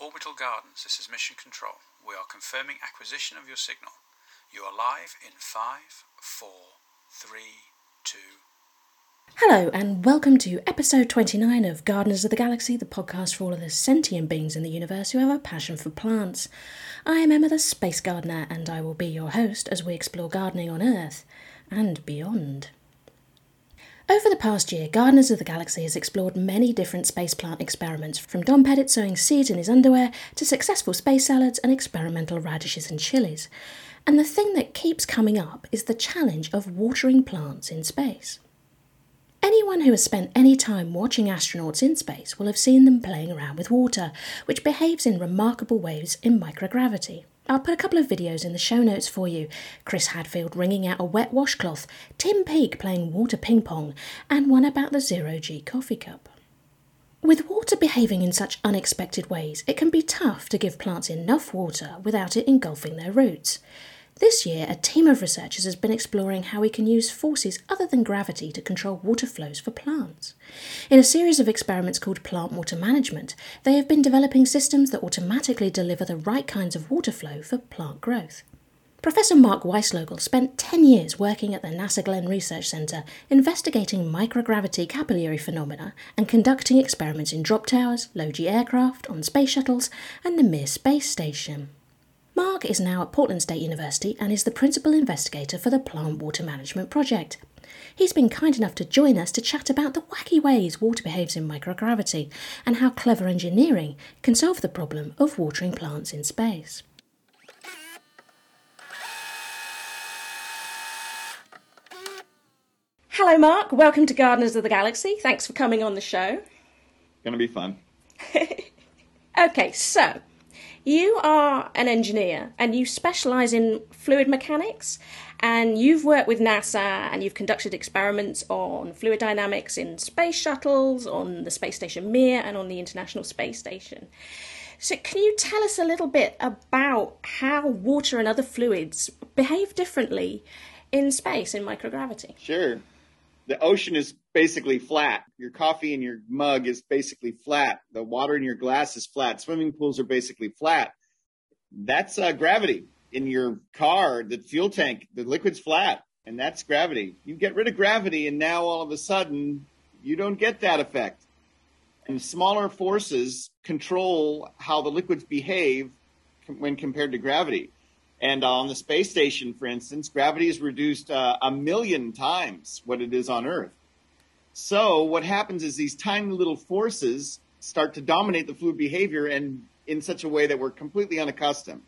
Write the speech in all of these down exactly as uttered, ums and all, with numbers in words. Orbital Gardens, this is Mission Control. We are confirming acquisition of your signal. You are live in five, four, three, two... Hello and welcome to episode twenty-nine of Gardeners of the Galaxy, the podcast for all of the sentient beings in the universe who have a passion for plants. I am Emma the Space Gardener and I will be your host as we explore gardening on Earth and beyond. Over the past year, Gardeners of the Galaxy has explored many different space plant experiments, from Don Pettit sowing seeds in his underwear to successful space salads and experimental radishes and chilies. And the thing that keeps coming up is the challenge of watering plants in space. Anyone who has spent any time watching astronauts in space will have seen them playing around with water, which behaves in remarkable ways in microgravity. I'll put a couple of videos in the show notes for you. Chris Hadfield wringing out a wet washcloth, Tim Peake playing water ping pong, and one about the zero-G coffee cup. With water behaving in such unexpected ways, it can be tough to give plants enough water without it engulfing their roots. This year, a team of researchers has been exploring how we can use forces other than gravity to control water flows for plants. In a series of experiments called Plant Water Management, they have been developing systems that automatically deliver the right kinds of water flow for plant growth. Professor Mark Weislogel spent ten years working at the NASA Glenn Research Center investigating microgravity capillary phenomena and conducting experiments in drop towers, low-G aircraft, on space shuttles, and the Mir space station. Mark is now at Portland State University and is the principal investigator for the Plant Water Management project. He's been kind enough to join us to chat about the wacky ways water behaves in microgravity and how clever engineering can solve the problem of watering plants in space. Hello Mark, welcome to Gardeners of the Galaxy. Thanks for coming on the show. It's going to be fun. Okay, so... you are an engineer and you specialise in fluid mechanics, and you've worked with NASA and you've conducted experiments on fluid dynamics in space shuttles, on the space station Mir and on the International Space Station. So can you tell us a little bit about how water and other fluids behave differently in space, in microgravity? Sure. The ocean is basically flat. Your coffee in your mug is basically flat. The water in your glass is flat. Swimming pools are basically flat. That's uh, gravity. In your car, the fuel tank, the liquid's flat, and that's gravity. You get rid of gravity, and now all of a sudden, you don't get that effect. And smaller forces control how the liquids behave com- when compared to gravity. And on the space station, for instance, gravity is reduced uh, a million times what it is on Earth. So what happens is these tiny little forces start to dominate the fluid behavior, and in such a way that we're completely unaccustomed.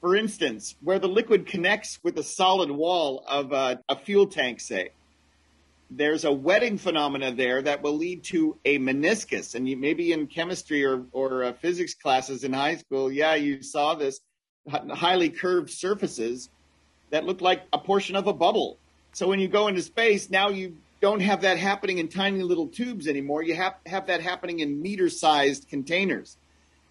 For instance, where the liquid connects with the solid wall of a, a fuel tank, say, there's a wetting phenomena there that will lead to a meniscus. And you, maybe in chemistry or, or uh, physics classes in high school, yeah, you saw this, highly curved surfaces that look like a portion of a bubble. So when you go into space, now you don't have that happening in tiny little tubes anymore. You have, have that happening in meter-sized containers.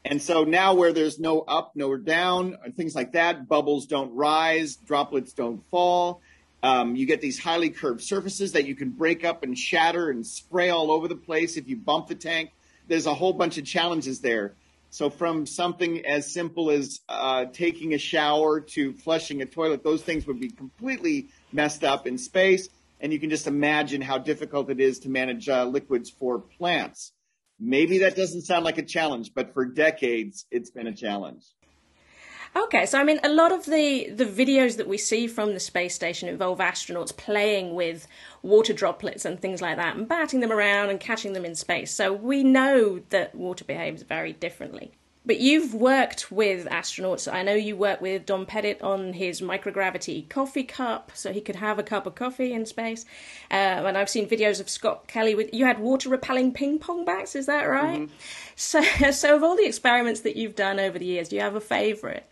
And so now where there's no up, no down, and things like that, bubbles don't rise, droplets don't fall. Um, you get these highly curved surfaces that you can break up and shatter and spray all over the place if you bump the tank. There's a whole bunch of challenges there. So from something as simple as uh, taking a shower to flushing a toilet, those things would be completely messed up in space. And you can just imagine how difficult it is to manage uh, liquids for plants. Maybe that doesn't sound like a challenge, but for decades, it's been a challenge. Okay, so I mean, a lot of the, the videos that we see from the space station involve astronauts playing with water droplets and things like that, and batting them around and catching them in space. So we know that water behaves very differently. But you've worked with astronauts. I know you worked with Don Pettit on his microgravity coffee cup, so he could have a cup of coffee in space. Um, and I've seen videos of Scott Kelly with, you had water-repelling ping pong bats, is that right? Mm-hmm. So, so of all the experiments that you've done over the years, do you have a favorite?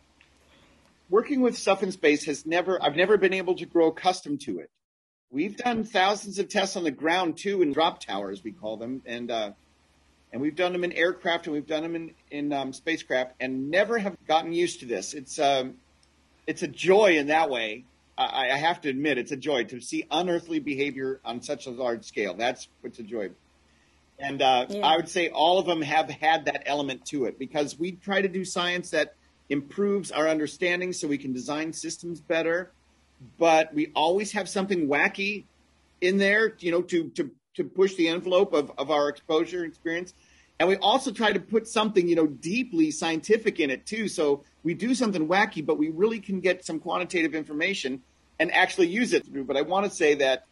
Working with stuff in space has never, I've never been able to grow accustomed to it. We've done thousands of tests on the ground too, in drop towers, we call them. And, uh, and we've done them in aircraft, and we've done them in, in um, spacecraft, and never have gotten used to this. It's, um, it's a joy in that way. I, I have to admit, it's a joy to see unearthly behavior on such a large scale. That's what's a joy. And uh, yeah. I would say all of them have had that element to it, because we try to do science that improves our understanding so we can design systems better. But we always have something wacky in there, you know, to to, to push the envelope of, of our exposure experience. And we also try to put something, you know, deeply scientific in it, too. So we do something wacky, but we really can get some quantitative information and actually use it. But I want to say that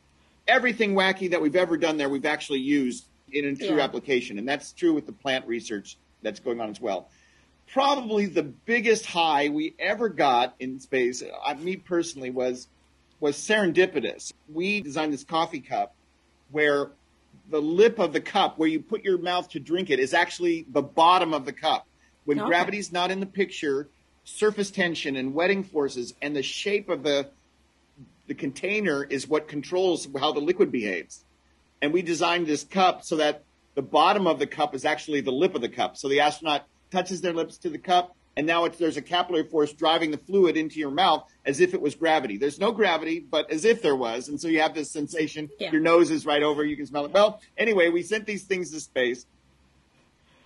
everything wacky that we've ever done there, we've actually used in a true yeah. application. And that's true with the plant research that's going on as well. Probably the biggest high we ever got in space, I, me personally, was, was serendipitous. We designed this coffee cup where the lip of the cup, where you put your mouth to drink it, is actually the bottom of the cup. When okay. gravity's not in the picture, surface tension and wetting forces and the shape of the the container is what controls how the liquid behaves. And we designed this cup so that the bottom of the cup is actually the lip of the cup. So the astronaut touches their lips to the cup, and now it's, there's a capillary force driving the fluid into your mouth as if it was gravity. There's no gravity, but as if there was. And so you have this sensation. Yeah. Your nose is right over. You can smell it. Well, anyway, we sent these things to space.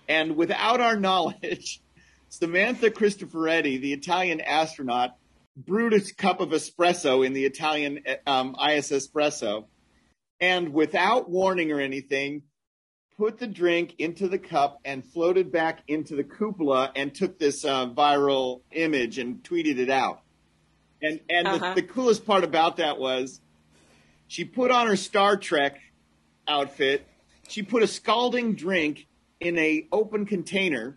And without our knowledge, Samantha Cristoforetti, the Italian astronaut, brewed a cup of espresso in the Italian um, I S S espresso. And without warning or anything, put the drink into the cup and floated back into the cupola and took this uh, viral image and tweeted it out. And and uh-huh. the, the coolest part about that was she put on her Star Trek outfit. She put a scalding drink in a open container.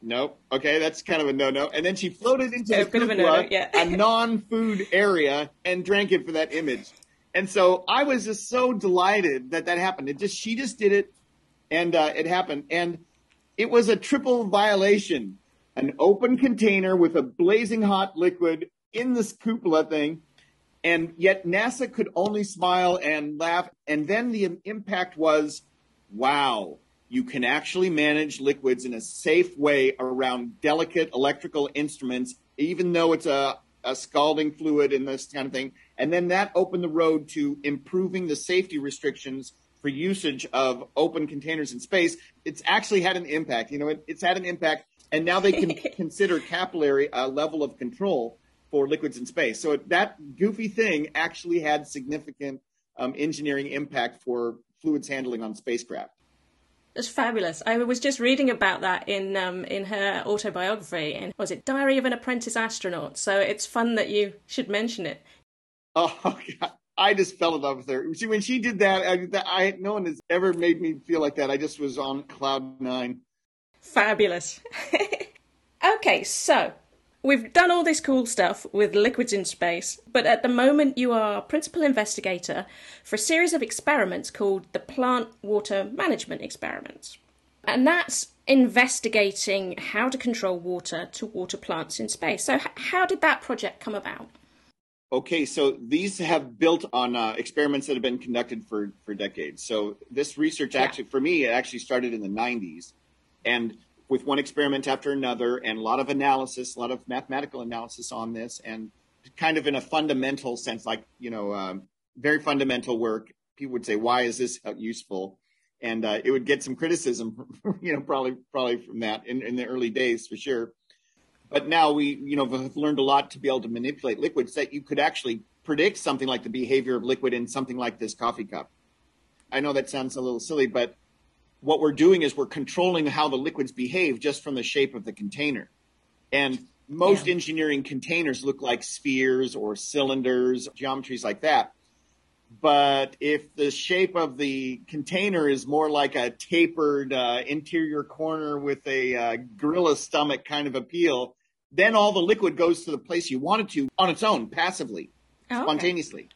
Nope. Okay, that's kind of a no-no. And then she floated into a the cupola, a, no-no, yeah. a non-food area, and drank it for that image. And so I was just so delighted that that happened. It just she just did it. And uh, it happened. And it was a triple violation, an open container with a blazing hot liquid in this cupola thing. And yet NASA could only smile and laugh. And then the impact was, wow, you can actually manage liquids in a safe way around delicate electrical instruments, even though it's a, a scalding fluid and this kind of thing. And then that opened the road to improving the safety restrictions for usage of open containers in space. It's actually had an impact. You know, it, it's had an impact. And now they can consider capillary a level of control for liquids in space. So it, that goofy thing actually had significant um, engineering impact for fluids handling on spacecraft. That's fabulous. I was just reading about that in um, in her autobiography. And was it Diary of an Apprentice Astronaut? So it's fun that you should mention it. Oh, God. I just fell in love with her. She, when she did that, I, I, no one has ever made me feel like that. I just was on cloud nine. Fabulous. Okay, so we've done all this cool stuff with liquids in space, but at the moment you are principal investigator for a series of experiments called the Plant Water Management Experiments. And that's investigating how to control water to water plants in space. So h- how did that project come about? Okay, so these have built on uh, experiments that have been conducted for, for decades. So this research yeah. actually, for me, it actually started in the nineties. And with one experiment after another and a lot of analysis, a lot of mathematical analysis on this, and kind of in a fundamental sense, like, you know, um, very fundamental work. People would say, why is this useful? And uh, it would get some criticism, you know, probably probably from that in, in the early days for sure. But now we, you know, have learned a lot to be able to manipulate liquids that you could actually predict something like the behavior of liquid in something like this coffee cup. I know that sounds a little silly, but what we're doing is we're controlling how the liquids behave just from the shape of the container. And most yeah. engineering containers look like spheres or cylinders, geometries like that. But if the shape of the container is more like a tapered uh, interior corner with a uh, gorilla stomach kind of appeal, then all the liquid goes to the place you want it to on its own, passively, oh, spontaneously. Okay.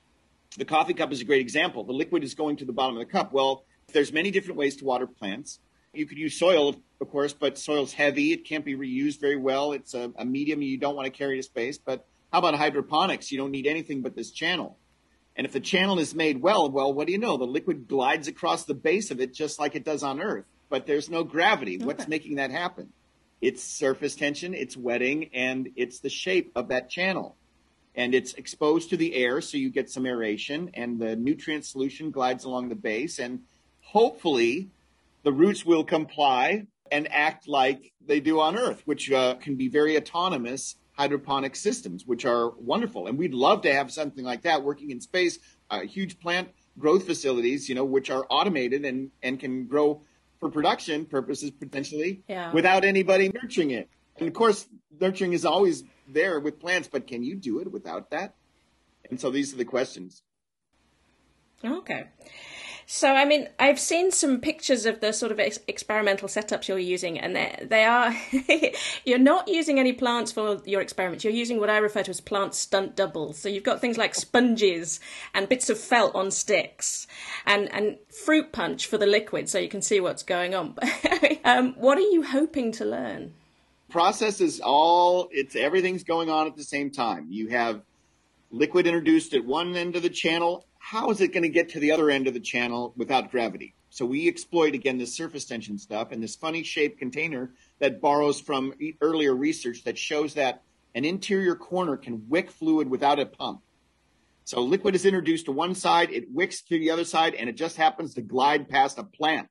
The coffee cup is a great example. The liquid is going to the bottom of the cup. Well, there's many different ways to water plants. You could use soil, of course, but soil's heavy. It can't be reused very well. It's a, a medium you don't want to carry to space. But how about hydroponics? You don't need anything but this channel. And if the channel is made well, well, what do you know? The liquid glides across the base of it just like it does on Earth. But there's no gravity. Okay. What's making that happen? It's surface tension, it's wetting, and it's the shape of that channel. And it's exposed to the air, so you get some aeration, and the nutrient solution glides along the base. And hopefully the roots will comply and act like they do on Earth, which uh, can be very autonomous hydroponic systems, which are wonderful. And we'd love to have something like that working in space, uh, huge plant growth facilities, you know, which are automated and, and can grow for production purposes potentially yeah. without anybody nurturing it. And of course, nurturing is always there with plants, but can you do it without that? And so these are the questions. Okay. So, I mean, I've seen some pictures of the sort of ex experimental setups you're using, and they, they are, you're not using any plants for your experiments. You're using what I refer to as plant stunt doubles. So you've got things like sponges and bits of felt on sticks and, and fruit punch for the liquid so you can see what's going on. um, what are you hoping to learn? Process is all, it's everything's going on at the same time. You have liquid introduced at one end of the channel. How is it going to get to the other end of the channel without gravity? So we exploit, again, this surface tension stuff and this funny shaped container that borrows from earlier research that shows that an interior corner can wick fluid without a pump. So liquid is introduced to one side, it wicks to the other side, and it just happens to glide past a plant.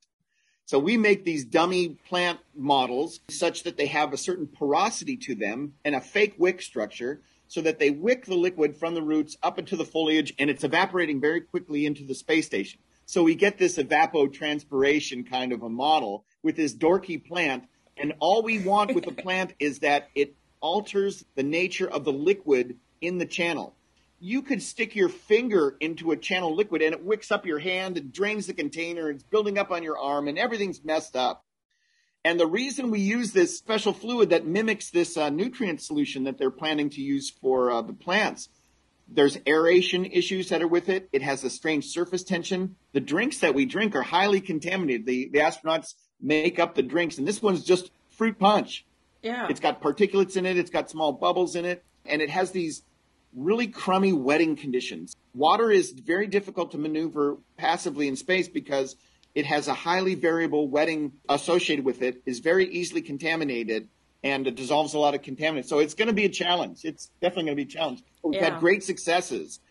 So we make these dummy plant models such that they have a certain porosity to them and a fake wick structure, so that they wick the liquid from the roots up into the foliage, and it's evaporating very quickly into the space station. So we get this evapotranspiration kind of a model with this dorky plant, and all we want with the plant is that it alters the nature of the liquid in the channel. You could stick your finger into a channel liquid, and it wicks up your hand and drains the container. It's building up on your arm, and everything's messed up. And the reason we use this special fluid that mimics this uh, nutrient solution that they're planning to use for uh, the plants, there's aeration issues that are with it. It has a strange surface tension. The drinks that we drink are highly contaminated. The, the astronauts make up the drinks, and this one's just fruit punch. Yeah. It's got particulates in it. It's got small bubbles in it, and it has these really crummy wetting conditions. Water is very difficult to maneuver passively in space because it has a highly variable wetting associated with it, is very easily contaminated, and it dissolves a lot of contaminants. So it's going to be a challenge. It's definitely going to be a challenge. We've yeah. had great successes.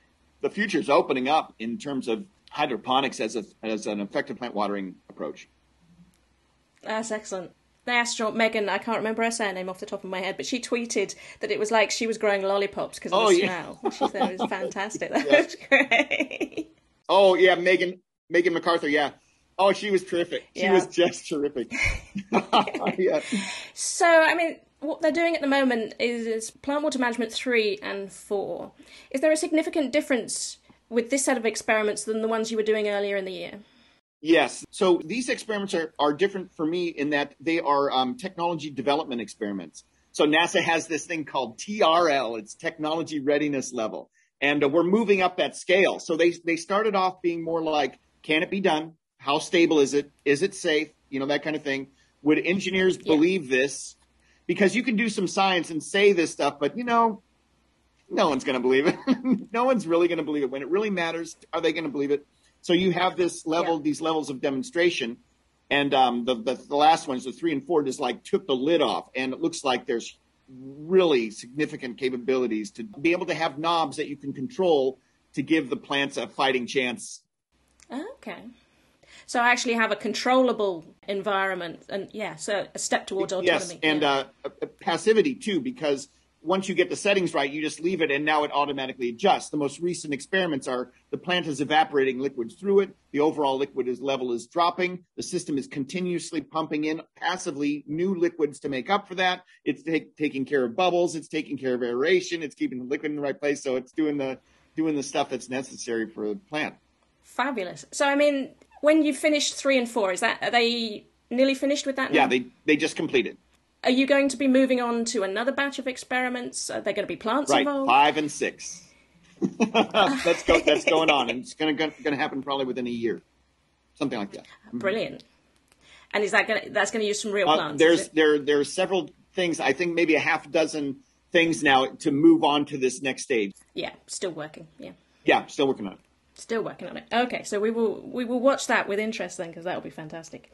The future is opening up in terms of hydroponics as, a, as an effective plant watering approach. That's excellent. The astronaut Megan, I can't remember her surname off the top of my head, but she tweeted that it was like she was growing lollipops because of oh, the yeah. smell. She thought it was fantastic. That yeah. was great. Oh, yeah, Megan, Megan MacArthur, yeah. Oh, she was terrific. She yeah. was just terrific. yeah. So, I mean, what they're doing at the moment is, is Plant Water Management three and four. Is there a significant difference with this set of experiments than the ones you were doing earlier in the year? Yes. So these experiments are, are different for me in that they are um, technology development experiments. So NASA has this thing called T R L. It's Technology Readiness Level. And uh, we're moving up that scale. So they, they started off being more like, can it be done? How stable is it? Is it safe? You know, that kind of thing. Would engineers yeah. believe this? Because you can do some science and say this stuff, but, you know, no one's going to believe it. No one's really going to believe it. When it really matters, are they going to believe it? So you have this level, yeah. these levels of demonstration. And um, the, the, the last ones, the three and four, just like took the lid off. And it looks like there's really significant capabilities to be able to have knobs that you can control to give the plants a fighting chance. Okay. So I actually have a controllable environment and, yeah, so a step towards autonomy. Yes, and yeah. uh, passivity, too, because once you get the settings right, you just leave it and now it automatically adjusts. The most recent experiments are the plant is evaporating liquids through it. The overall liquid is level is dropping. The system is continuously pumping in passively new liquids to make up for that. It's take, taking care of bubbles. It's taking care of aeration. It's keeping the liquid in the right place. So it's doing the, doing the stuff that's necessary for the plant. Fabulous. So, I mean... When you finished three and four, is that, are they nearly finished with that now? Yeah, they, they just completed. Are you going to be moving on to another batch of experiments? Are there going to be plants right, involved? Right, five and six. that's, go, that's going on. And it's going to, going to happen probably within a year. Something like that. Brilliant. And is that going to, that's going to use some real uh, plants? There's, there, there are several things, I think maybe a half dozen things now to move on to this next stage. Yeah, still working. Yeah. Yeah, still working on it. Still working on it. Okay, so we will we will watch that with interest then, because that will be fantastic.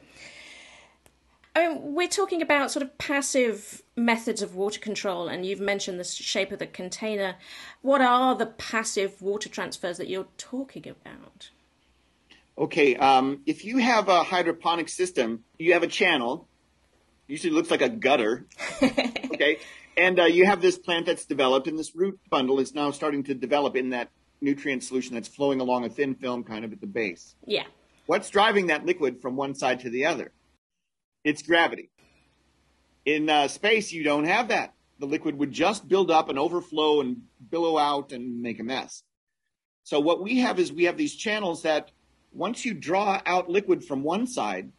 I mean, we're talking about sort of passive methods of water control, and you've mentioned the shape of the container. What are the passive water transfers that you're talking about? Okay, um, if you have a hydroponic system, you have a channel, usually looks like a gutter, okay? And uh, you have this plant that's developed, and this root bundle is now starting to develop in that nutrient solution that's flowing along a thin film kind of at the base. Yeah. What's driving that liquid from one side to the other? It's gravity. In uh, space, you don't have that. The liquid would just build up and overflow and billow out and make a mess. So what we have is we have these channels that once you draw out liquid from one side,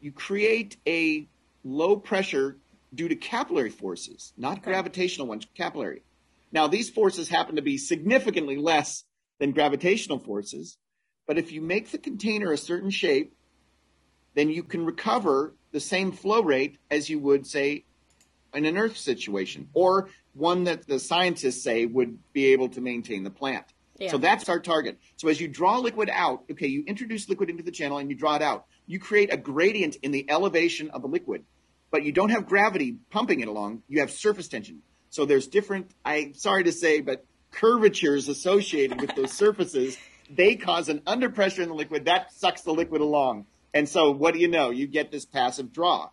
you create a low pressure due to capillary forces, not okay. gravitational ones, capillary. Now, these forces happen to be significantly less than gravitational forces, but if you make the container a certain shape, then you can recover the same flow rate as you would, say, in an Earth situation, or one that the scientists say would be able to maintain the plant. Yeah. So that's our target. So as you draw liquid out, okay, you introduce liquid into the channel and you draw it out. You create a gradient in the elevation of the liquid, but you don't have gravity pumping it along. You have surface tension. So there's different, I'm sorry to say, but curvatures associated with those surfaces. They cause an underpressure in the liquid. That sucks the liquid along. And so what do you know? You get this passive draw.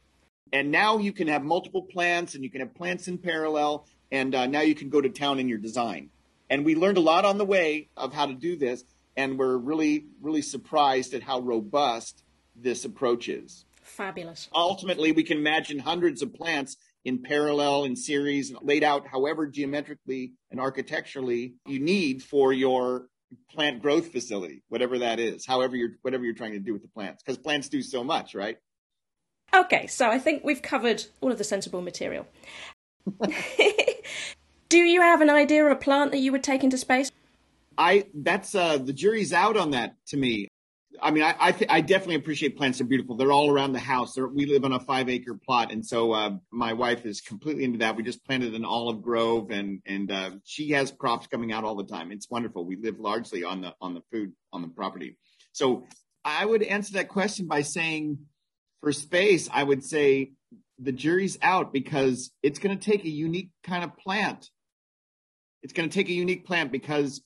And now you can have multiple plants, and you can have plants in parallel, and uh, now you can go to town in your design. And we learned a lot on the way of how to do this, and we're really, really surprised at how robust this approach is. Fabulous. Ultimately, we can imagine hundreds of plants in parallel, in series, laid out however geometrically and architecturally you need for your plant growth facility, whatever that is, however you're, whatever you're trying to do with the plants, because plants do so much, right? Okay, so I think we've covered all of the sensible material. Do you have an idea of a plant that you would take into space? I that's uh, the jury's out on that to me. I mean, I I, th I definitely appreciate plants. They're beautiful. They're all around the house. They're, we live on a five acre plot, and so uh, my wife is completely into that. We just planted an olive grove, and and uh, she has crops coming out all the time. It's wonderful. We live largely on the on the food on the property. So I would answer that question by saying, for space, I would say the jury's out, because it's going to take a unique kind of plant. It's going to take a unique plant because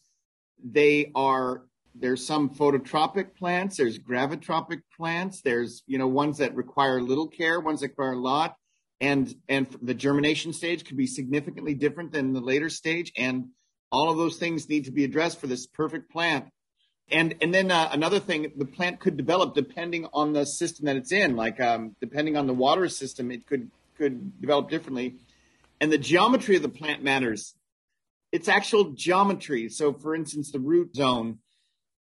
they are, there's some phototropic plants, there's gravitropic plants, there's, you know, ones that require little care, ones that require a lot. And, and the germination stage could be significantly different than the later stage. And all of those things need to be addressed for this perfect plant. And and then uh, another thing, the plant could develop depending on the system that it's in. Like um, depending on the water system, it could could develop differently. And the geometry of the plant matters. It's actual geometry. So, for instance, the root zone,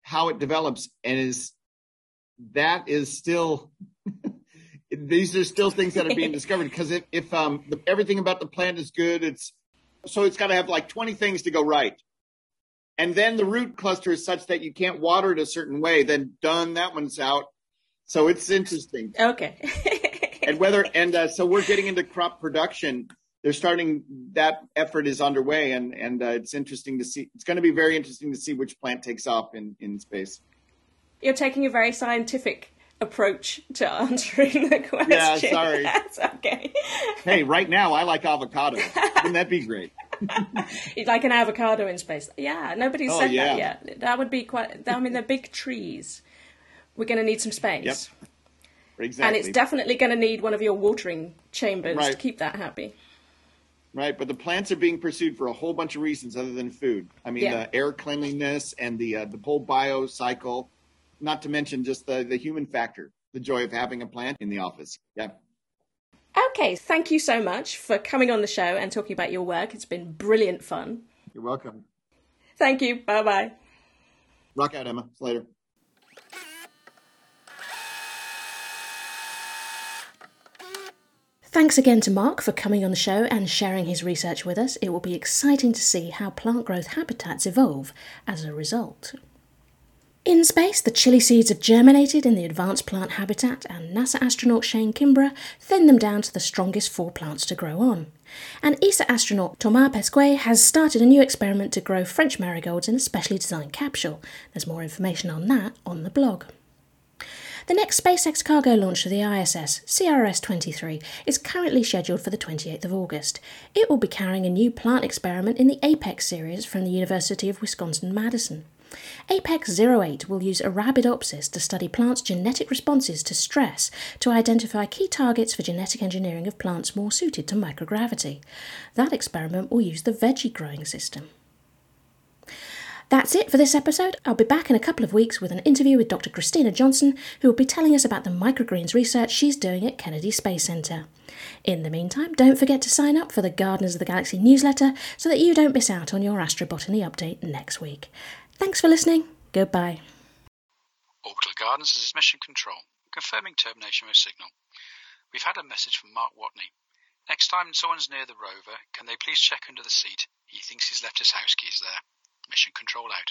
how it develops, and is that is still these are still things that are being discovered. Because if if um, the, everything about the plant is good, it's so it's got to have like twenty things to go right. And then the root cluster is such that you can't water it a certain way. Then done, that one's out. So it's interesting. Okay. and whether and uh, so we're getting into crop production. They're starting, that effort is underway, and and uh, it's interesting to see. It's going to be very interesting to see which plant takes off in in space. You're taking a very scientific approach to answering the question. Yeah, sorry. That's okay. Hey, right now I like avocado. Wouldn't that be great? Like an avocado in space. Yeah, nobody's oh, said yeah. that yet. That would be quite, I mean, they're big trees. We're going to need some space. Yep. Exactly. And it's definitely going to need one of your watering chambers right. to keep that happy. Right, but the plants are being pursued for a whole bunch of reasons other than food. I mean, yeah. the air cleanliness and the, uh, the whole biocycle, not to mention just the, the human factor, the joy of having a plant in the office. Yeah. Okay, thank you so much for coming on the show and talking about your work. It's been brilliant fun. You're welcome. Thank you. Bye-bye. Rock out, Emma. See you later. Thanks again to Mark for coming on the show and sharing his research with us. It will be exciting to see how plant growth habitats evolve as a result. In space, the chili seeds have germinated in the advanced plant habitat, and NASA astronaut Shane Kimbrough thinned them down to the strongest four plants to grow on. And E S A astronaut Thomas Pesquet has started a new experiment to grow French marigolds in a specially designed capsule. There's more information on that on the blog. The next SpaceX cargo launch to the I S S, C R S twenty-three, is currently scheduled for the twenty-eighth of August. It will be carrying a new plant experiment in the APEX series from the University of Wisconsin-Madison. APEX zero eight will use Arabidopsis to study plants' genetic responses to stress to identify key targets for genetic engineering of plants more suited to microgravity. That experiment will use the veggie growing system. That's it for this episode. I'll be back in a couple of weeks with an interview with Doctor Christina Johnson, who will be telling us about the microgreens research she's doing at Kennedy Space Center. In the meantime, don't forget to sign up for the Gardeners of the Galaxy newsletter so that you don't miss out on your astrobotany update next week. Thanks for listening. Goodbye. Orbital Gardens, this is Mission Control, confirming termination of signal. We've had a message from Mark Watney. Next time someone's near the rover, can they please check under the seat? He thinks he's left his house keys there. Mission Control out.